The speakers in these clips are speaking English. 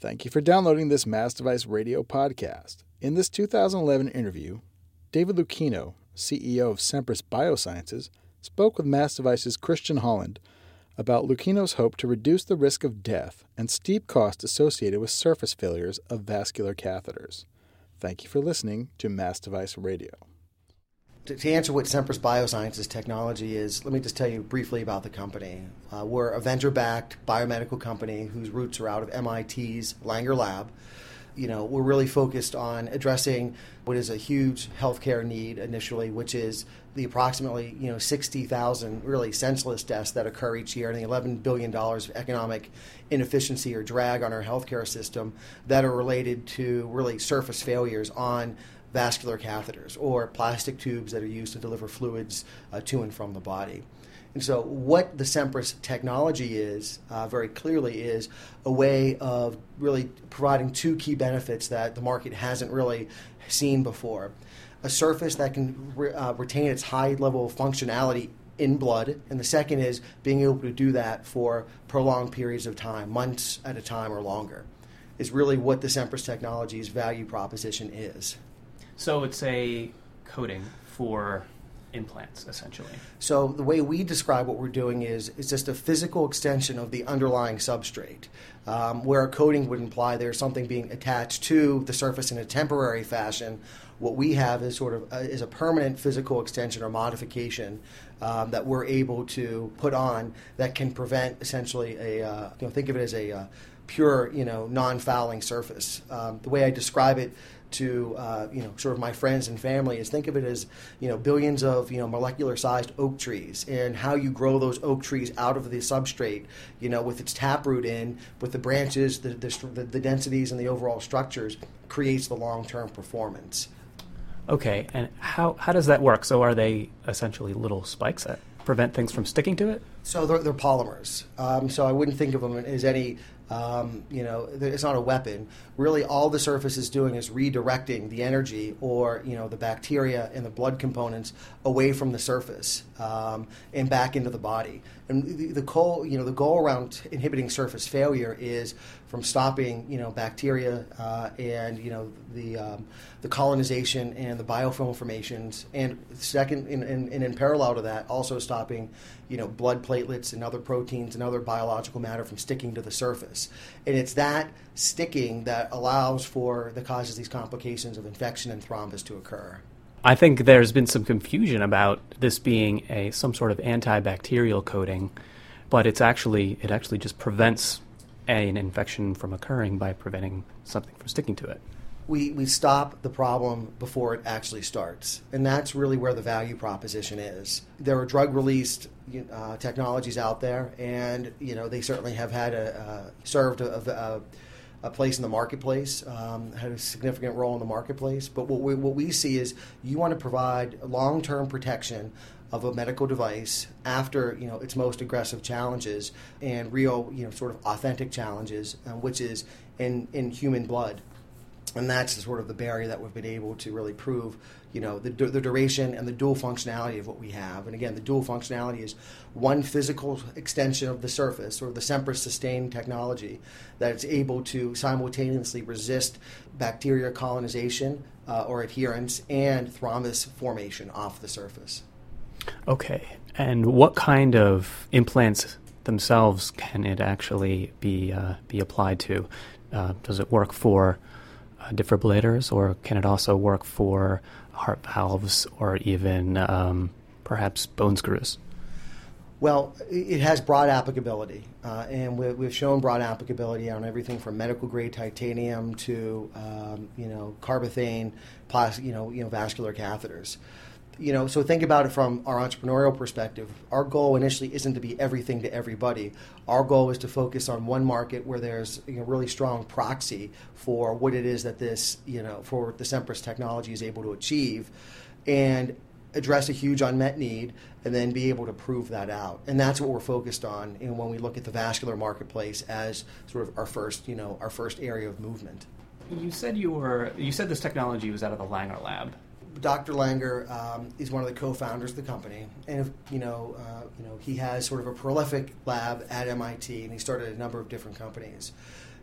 Thank you for downloading this MassDevice radio podcast. In this 2011 interview, David Lucchino, CEO of Semprus BioSciences, spoke with MassDevice's Christian Holland about Lucchino's hope to reduce the risk of death and steep costs associated with surface failures of vascular catheters. Thank you for listening to MassDevice Radio. To answer what Semprus BioSciences technology is, let me just tell you briefly about the company. We're a venture-backed biomedical company whose roots are out of MIT's Langer Lab. We're really focused on addressing what is a huge healthcare need initially, which is the approximately 60,000 really senseless deaths that occur each year, and the $11 billion of economic inefficiency or drag on our healthcare system that are related to really surface failures on vascular catheters or plastic tubes that are used to deliver fluids to and from the body. And so what the Semprus technology is very clearly is a way of really providing two key benefits that the market hasn't really seen before. A surface that can retain its high level of functionality in blood, and the second is being able to do that for prolonged periods of time, months at a time or longer, is really what the Semprus technology's value proposition is. So it's a coating for implants, essentially. So the way we describe what we're doing is it's just a physical extension of the underlying substrate, where a coating would imply there's something being attached to the surface in a temporary fashion. What we have is sort of a permanent physical extension or modification that we're able to put on that can prevent essentially think of it as a pure non-fouling surface. The way I describe it to sort of my friends and family is think of it as billions of molecular sized oak trees, and how you grow those oak trees out of the substrate with its taproot in, with the branches, the densities and the overall structures creates the long-term performance. Okay, and how does that work? So are they essentially little spikes that prevent things from sticking to it? So they're polymers. So I wouldn't think of them as any it's not a weapon. Really, all the surface is doing is redirecting the energy or, the bacteria and the blood components away from the surface and back into the body. And the goal around inhibiting surface failure is from stopping, bacteria the colonization and the biofilm formations. And second, and in parallel to that, also stopping, blood platelets and other proteins and other biological matter from sticking to the surface. And it's that sticking that allows for, that causes these complications of infection and thrombus to occur. I think there's been some confusion about this being some sort of antibacterial coating, but it actually just prevents an infection from occurring by preventing something from sticking to it. We stop the problem before it actually starts, and that's really where the value proposition is. There are drug-released technologies out there, and they certainly have had served a place in the marketplace, had a significant role in the marketplace. But what we see is you want to provide long-term protection of a medical device after its most aggressive challenges and real sort of authentic challenges, which is in human blood. And that's sort of the barrier that we've been able to really prove, the duration and the dual functionality of what we have. And again, the dual functionality is one physical extension of the surface, or the Semprus Sustain technology, that it's able to simultaneously resist bacteria colonization or adherence and thrombus formation off the surface. Okay. And what kind of implants themselves can it actually be applied to? Does it work for defibrillators, or can it also work for heart valves, or even perhaps bone screws? Well, it has broad applicability, and we've shown broad applicability on everything from medical-grade titanium to carbothane, vascular catheters. So think about it from our entrepreneurial perspective. Our goal initially isn't to be everything to everybody. Our goal is to focus on one market where there's a really strong proxy for what it is that for the Semprus technology is able to achieve, and address a huge unmet need, and then be able to prove that out. And that's what we're focused on when we look at the vascular marketplace as sort of our first area of movement. You said this technology was out of the Langer Lab. Dr. Langer is one of the co-founders of the company, and he has sort of a prolific lab at MIT, and he started a number of different companies.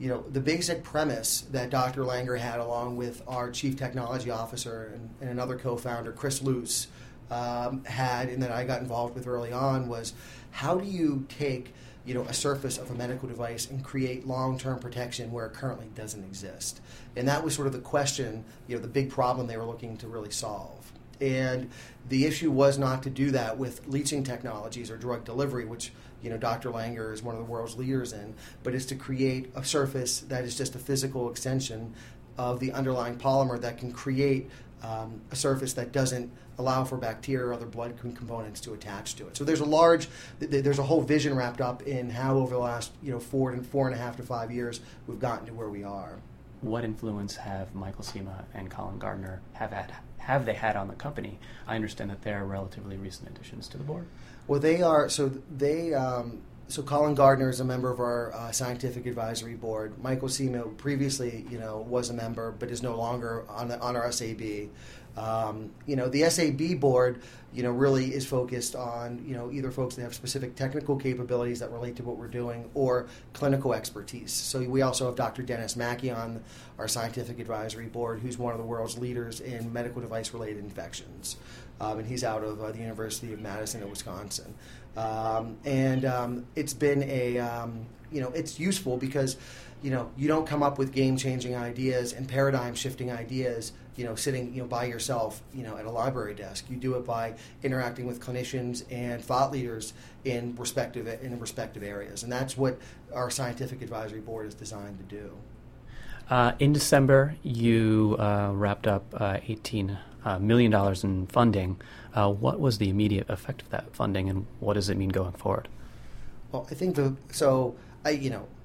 you know, the basic premise that Dr. Langer had, along with our chief technology officer and another co-founder, Chris Luce, had, and that I got involved with early on, was how do you take, you know, a surface of a medical device and create long-term protection where it currently doesn't exist? And that was sort of the question, you know, the big problem they were looking to really solve. And the issue was not to do that with leaching technologies or drug delivery, which, you know, Dr. Langer is one of the world's leaders in, but is to create a surface that is just a physical extension of the underlying polymer that can create a surface that doesn't allow for bacteria or other blood components to attach to it. So there's a large, there's a whole vision wrapped up in how over the last, you know, four and a half to 5 years we've gotten to where we are. What influence have Michael Cima and Colin Gardner have they had on the company? I understand that they're relatively recent additions to the board. Well, they are. So Colin Gardner is a member of our scientific advisory board. Michael Cima previously, you know, was a member, but is no longer on our SAB. You know, the SAB board, you know, really is focused on, you know, either folks that have specific technical capabilities that relate to what we're doing or clinical expertise. So we also have Dr. Dennis Mackey on our scientific advisory board, who's one of the world's leaders in medical device-related infections. And he's out of the University of Madison in Wisconsin. It's been a, you know, it's useful because, you know, you don't come up with game-changing ideas and paradigm-shifting ideas, you know, sitting, you know, by yourself, you know, at a library desk. You do it by interacting with clinicians and thought leaders in respective areas. And that's what our scientific advisory board is designed to do. In December, you wrapped up $18 million in funding. What was the immediate effect of that funding, and what does it mean going forward? Well, I think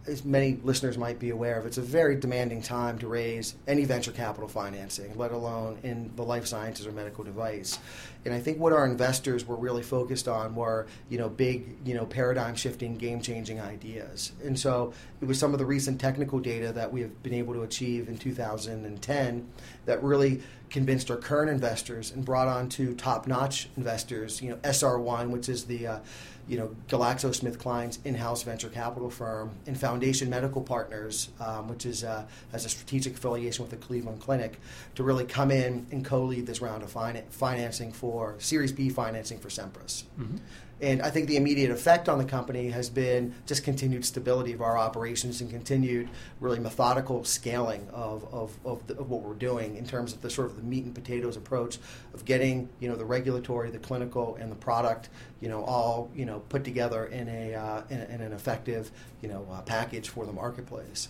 as many listeners might be aware of, it's a very demanding time to raise any venture capital financing, let alone in the life sciences or medical device. And I think what our investors were really focused on were, you know, big, you know, paradigm-shifting, game-changing ideas. And so it was some of the recent technical data that we have been able to achieve in 2010 that really convinced our current investors and brought on two top-notch investors, you know, SR1, which is the, you know, GlaxoSmithKline's in-house venture capital firm, and Foundation Medical Partners, which is has a strategic affiliation with the Cleveland Clinic, to really come in and co-lead this round of financing for Series B financing for Semprus. Mm-hmm. And I think the immediate effect on the company has been just continued stability of our operations and continued really methodical scaling of what we're doing in terms of the sort of the meat and potatoes approach of getting, you know, the regulatory, the clinical, and the product, you know, all, you know, put together in an effective, you know, package for the marketplace.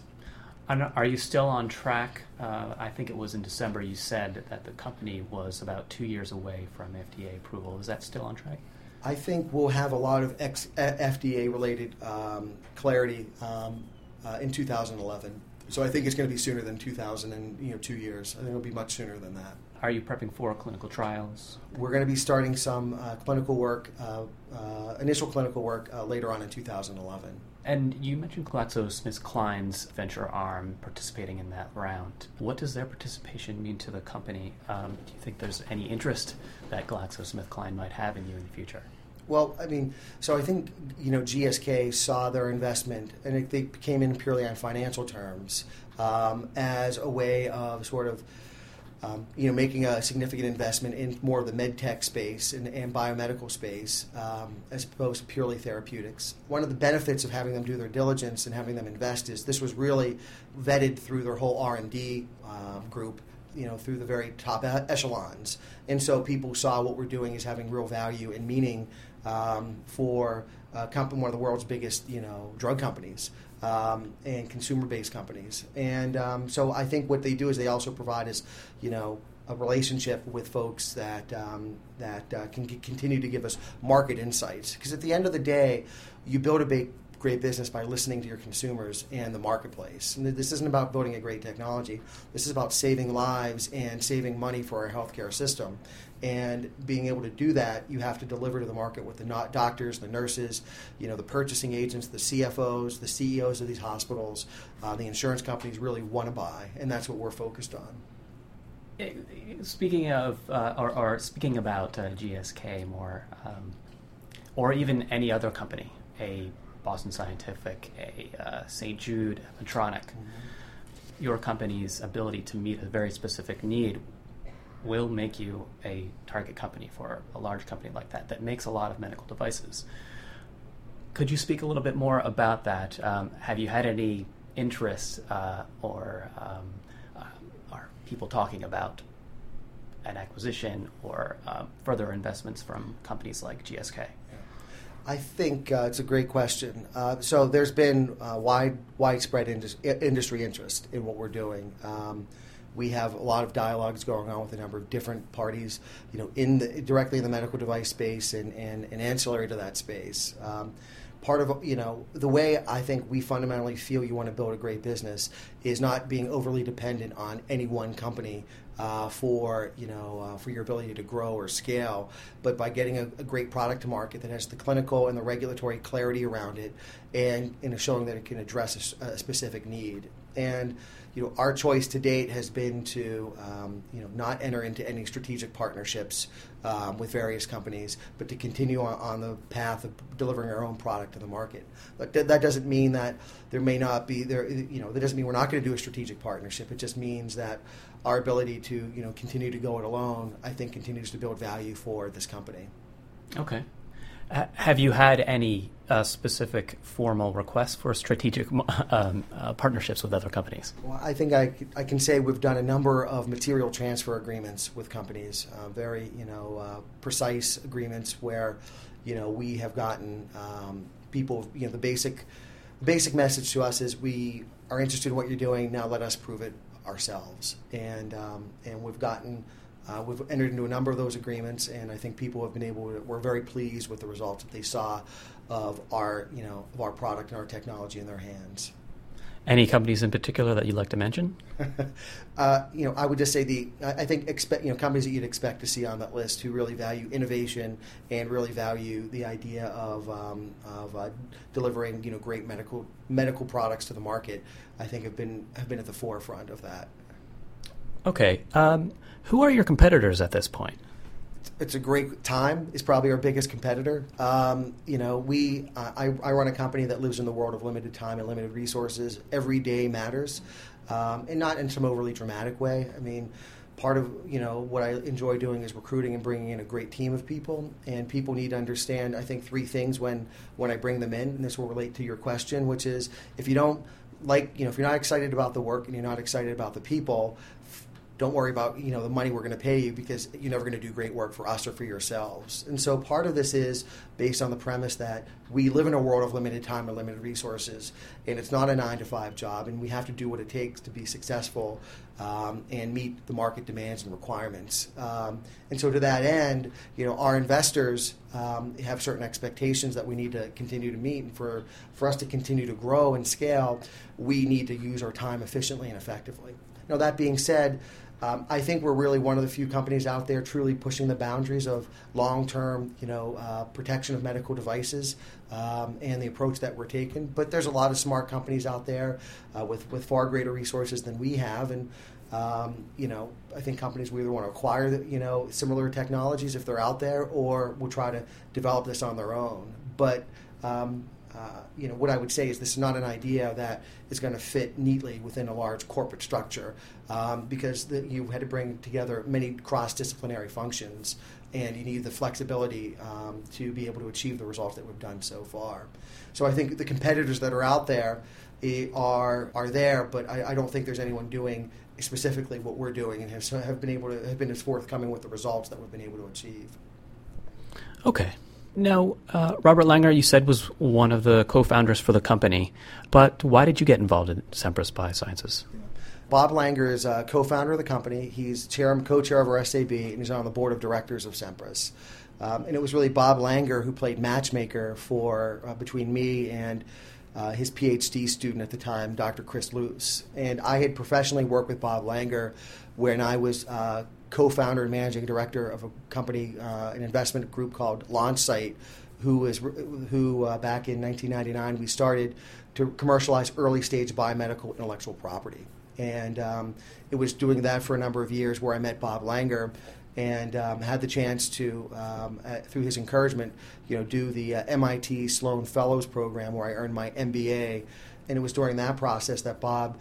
Are you still on track? I think it was in December you said that the company was about 2 years away from FDA approval. Is that still on track? I think we'll have a lot of FDA-related clarity in 2011. So I think it's going to be sooner than 2 years. I think it'll be much sooner than that. Are you prepping for clinical trials? We're going to be starting some initial clinical work later on in 2011. And you mentioned GlaxoSmithKline's venture arm participating in that round. What does their participation mean to the company? Do you think there's any interest that GlaxoSmithKline might have in you in the future? Well, I mean, so I think, you know, GSK saw their investment, and they came in purely on financial terms as a way of sort of, you know, making a significant investment in more of the med tech space and biomedical space as opposed to purely therapeutics. One of the benefits of having them do their diligence and having them invest is this was really vetted through their whole R&D group, you know, through the very top echelons. And so people saw what we're doing as having real value and meaning for one of the world's biggest, you know, drug companies. And consumer-based companies. And so I think what they do is they also provide us, you know, a relationship with folks that that can continue to give us market insights. Because at the end of the day, you build a great business by listening to your consumers and the marketplace. And this isn't about building a great technology. This is about saving lives and saving money for our healthcare system. And being able to do that, you have to deliver to the market with the doctors, the nurses, you know, the purchasing agents, the CFOs, the CEOs of these hospitals, the insurance companies really want to buy, and that's what we're focused on. Speaking of, speaking about GSK more, or even any other company, a Boston Scientific, a St. Jude, a Medtronic. Mm-hmm. Your company's ability to meet a very specific need will make you a target company for a large company like that, that makes a lot of medical devices. Could you speak a little bit more about that? Have you had any interest or are people talking about an acquisition or further investments from companies like GSK? I think it's a great question. So there's been widespread industry interest in what we're doing. We have a lot of dialogues going on with a number of different parties, you know, directly in the medical device space and ancillary to that space. Part of, you know, the way I think we fundamentally feel you want to build a great business is not being overly dependent on any one company for your ability to grow or scale, but by getting a great product to market that has the clinical and the regulatory clarity around it, and showing that it can address a specific need. And you know, our choice to date has been to not enter into any strategic partnerships with various companies, but to continue on the path of delivering our own product to the market. But that doesn't mean that there may not be there. You know, that doesn't mean we're not going to do a strategic partnership. It just means that our ability to continue to go it alone, I think, continues to build value for this company. Okay. Have you had any specific formal requests for strategic partnerships with other companies? Well, I think I can say we've done a number of material transfer agreements with companies, very precise agreements where we have gotten people. The basic message to us is we are interested in what you're doing. Now let us prove it ourselves, and we've gotten. We've entered into a number of those agreements, and I think people have been able to, we're very pleased with the results that they saw of our product and our technology in their hands. Any companies in particular that you'd like to mention? I would just say I think companies that you'd expect to see on that list who really value innovation and really value the idea of delivering great medical products to the market. I think have been at the forefront of that. Okay. Who are your competitors at this point? It's a great time. It's probably our biggest competitor. I run a company that lives in the world of limited time and limited resources. Every day matters, and not in some overly dramatic way. I mean, part of what I enjoy doing is recruiting and bringing in a great team of people. And people need to understand, I think, three things when I bring them in, and this will relate to your question, which is if you're not excited about the work and you're not excited about the people. Don't worry about the money we're going to pay you, because you're never going to do great work for us or for yourselves. And so part of this is based on the premise that we live in a world of limited time and limited resources, and it's not a 9-to-5 job, and we have to do what it takes to be successful and meet the market demands and requirements. And so to that end, our investors have certain expectations that we need to continue to meet. And for us to continue to grow and scale, we need to use our time efficiently and effectively. Now, that being said, I think we're really one of the few companies out there truly pushing the boundaries of long-term, protection of medical devices and the approach that we're taking. But there's a lot of smart companies out there with far greater resources than we have, and I think companies will either want to acquire similar technologies if they're out there, or will try to develop this on their own. But what I would say is this is not an idea that is going to fit neatly within a large corporate structure, because you had to bring together many cross-disciplinary functions, and you need the flexibility to be able to achieve the results that we've done so far. So I think the competitors that are out there are there, but I don't think there's anyone doing specifically what we're doing and have been as forthcoming with the results that we've been able to achieve. Okay. Now, Robert Langer, you said, was one of the co-founders for the company, but why did you get involved in Semprus BioSciences? Yeah. Bob Langer is a co-founder of the company. He's co-chair of our SAB, and he's on the board of directors of Semprus. And it was really Bob Langer who played matchmaker between me and his PhD student at the time, Dr. Chris Luce. And I had professionally worked with Bob Langer when I was co-founder and managing director of a company, an investment group called LaunchSite, who back in 1999 we started to commercialize early-stage biomedical intellectual property. And it was doing that for a number of years where I met Bob Langer. and had the chance to, through his encouragement, do the MIT Sloan Fellows Program where I earned my MBA. And it was during that process that Bob,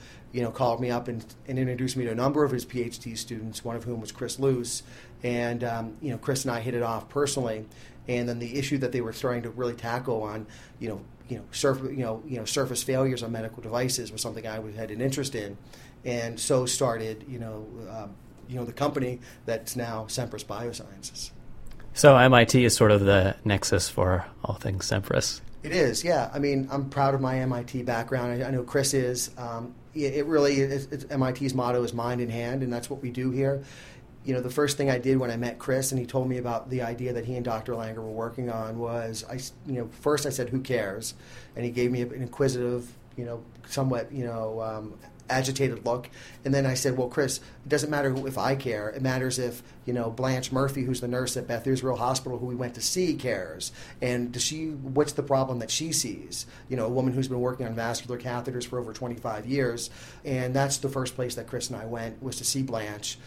called me up and introduced me to a number of his PhD students, one of whom was Chris Luce. And, Chris and I hit it off personally. And then the issue that they were starting to really tackle on, surface failures on medical devices was something I had an interest in. And so started, the company that's now Semprus BioSciences. So MIT is sort of the nexus for all things Semprus. It is, yeah. I mean, I'm proud of my MIT background. I know Chris is. It really is, MIT's motto is mind in hand, and that's what we do here. The first thing I did when I met Chris and he told me about the idea that he and Dr. Langer were working on was, first I said, who cares? And he gave me an inquisitive, somewhat, agitated look. And then I said, well, Chris, it doesn't matter if I care. It matters if, Blanche Murphy, who's the nurse at Beth Israel Hospital, who we went to see, cares. And what's the problem that she sees? A woman who's been working on vascular catheters for over 25 years. And that's the first place that Chris and I went, was to see Blanche.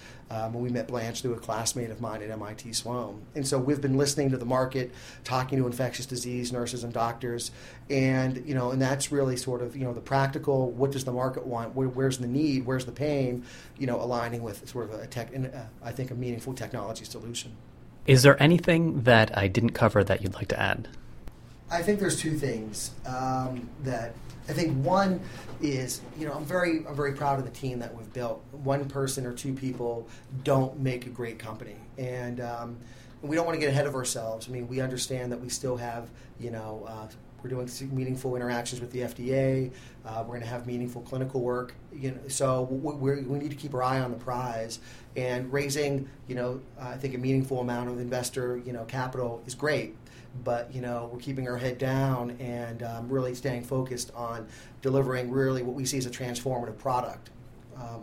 We met Blanche through a classmate of mine at MIT Sloan. And so we've been listening to the market, talking to infectious disease nurses and doctors, and that's really sort of, the practical, what does the market want, where's the need, where's the pain, aligning with sort of a meaningful technology solution. Is there anything that I didn't cover that you'd like to add? I think there's two things that I think one is, I'm very proud of the team that we've built. One person or two people don't make a great company. And we don't want to get ahead of ourselves. I mean, we understand that we still have, we're doing meaningful interactions with the FDA. We're going to have meaningful clinical work. So we need to keep our eye on the prize. And raising, I think a meaningful amount of investor, capital is great. But, we're keeping our head down and really staying focused on delivering really what we see as a transformative product.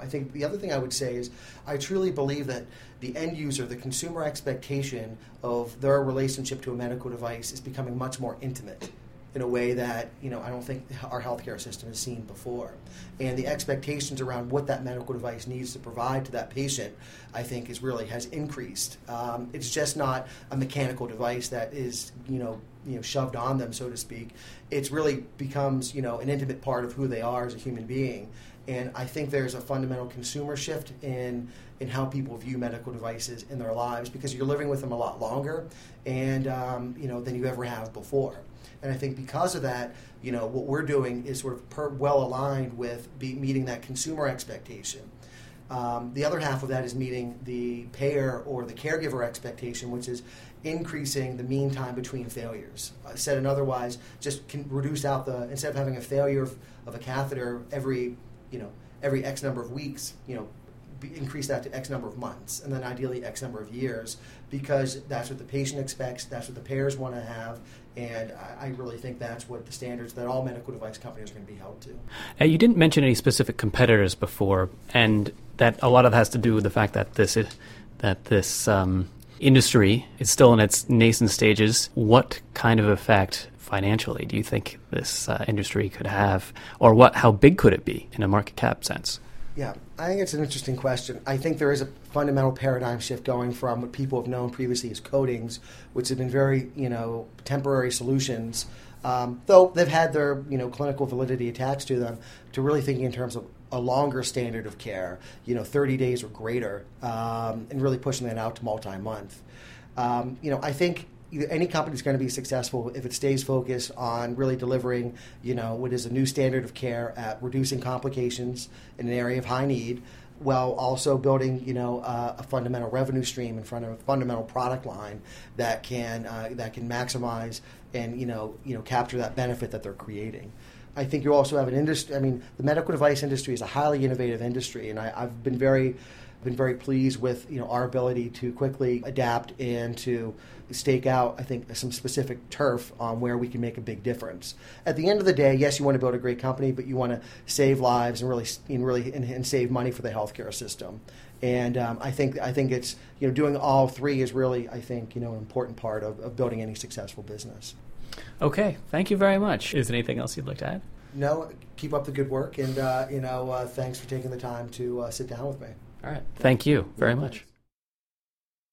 I think the other thing I would say is I truly believe that the end user, the consumer expectation of their relationship to a medical device is becoming much more intimate in a way that, I don't think our healthcare system has seen before. And the expectations around what that medical device needs to provide to that patient, I think, has increased. It's just not a mechanical device that is, shoved on them, so to speak. It's really becomes, an intimate part of who they are as a human being. And I think there's a fundamental consumer shift in how people view medical devices in their lives because you're living with them a lot longer and, than you ever have before. And I think because of that, what we're doing is sort of well aligned with meeting that consumer expectation. The other half of that is meeting the payer or the caregiver expectation, which is increasing the mean time between failures. Said and otherwise, just can reduce out instead of having a failure of a catheter every X number of weeks, increase that to X number of months, and then ideally X number of years, because that's what the patient expects, that's what the payers want to have, and I really think that's what the standards that all medical device companies are going to be held to. Now, you didn't mention any specific competitors before, and that a lot of it has to do with the fact that this industry is still in its nascent stages. What kind of effect financially do you think this industry could have, or how big could it be in a market cap sense? Yeah, I think it's an interesting question. I think there is a fundamental paradigm shift going from what people have known previously as coatings, which have been very, temporary solutions, though they've had their, clinical validity attached to them, to really thinking in terms of a longer standard of care, 30 days or greater, and really pushing that out to multi-month. I think any company is going to be successful if it stays focused on really delivering, what is a new standard of care at reducing complications in an area of high need, while also building, a fundamental revenue stream in front of a fundamental product line that can maximize and capture that benefit that they're creating. I think you also have an industry. I mean, the medical device industry is a highly innovative industry, and I've been very pleased with our ability to quickly adapt and to stake out, I think, some specific turf on where we can make a big difference. At the end of the day, yes, you want to build a great company, but you want to save lives and save money for the healthcare system. And I think it's doing all three is really, I think, an important part of building any successful business. Okay, thank you very much. Is there anything else you'd like to add? No, keep up the good work, and thanks for taking the time to sit down with me. All right. Thank you very much.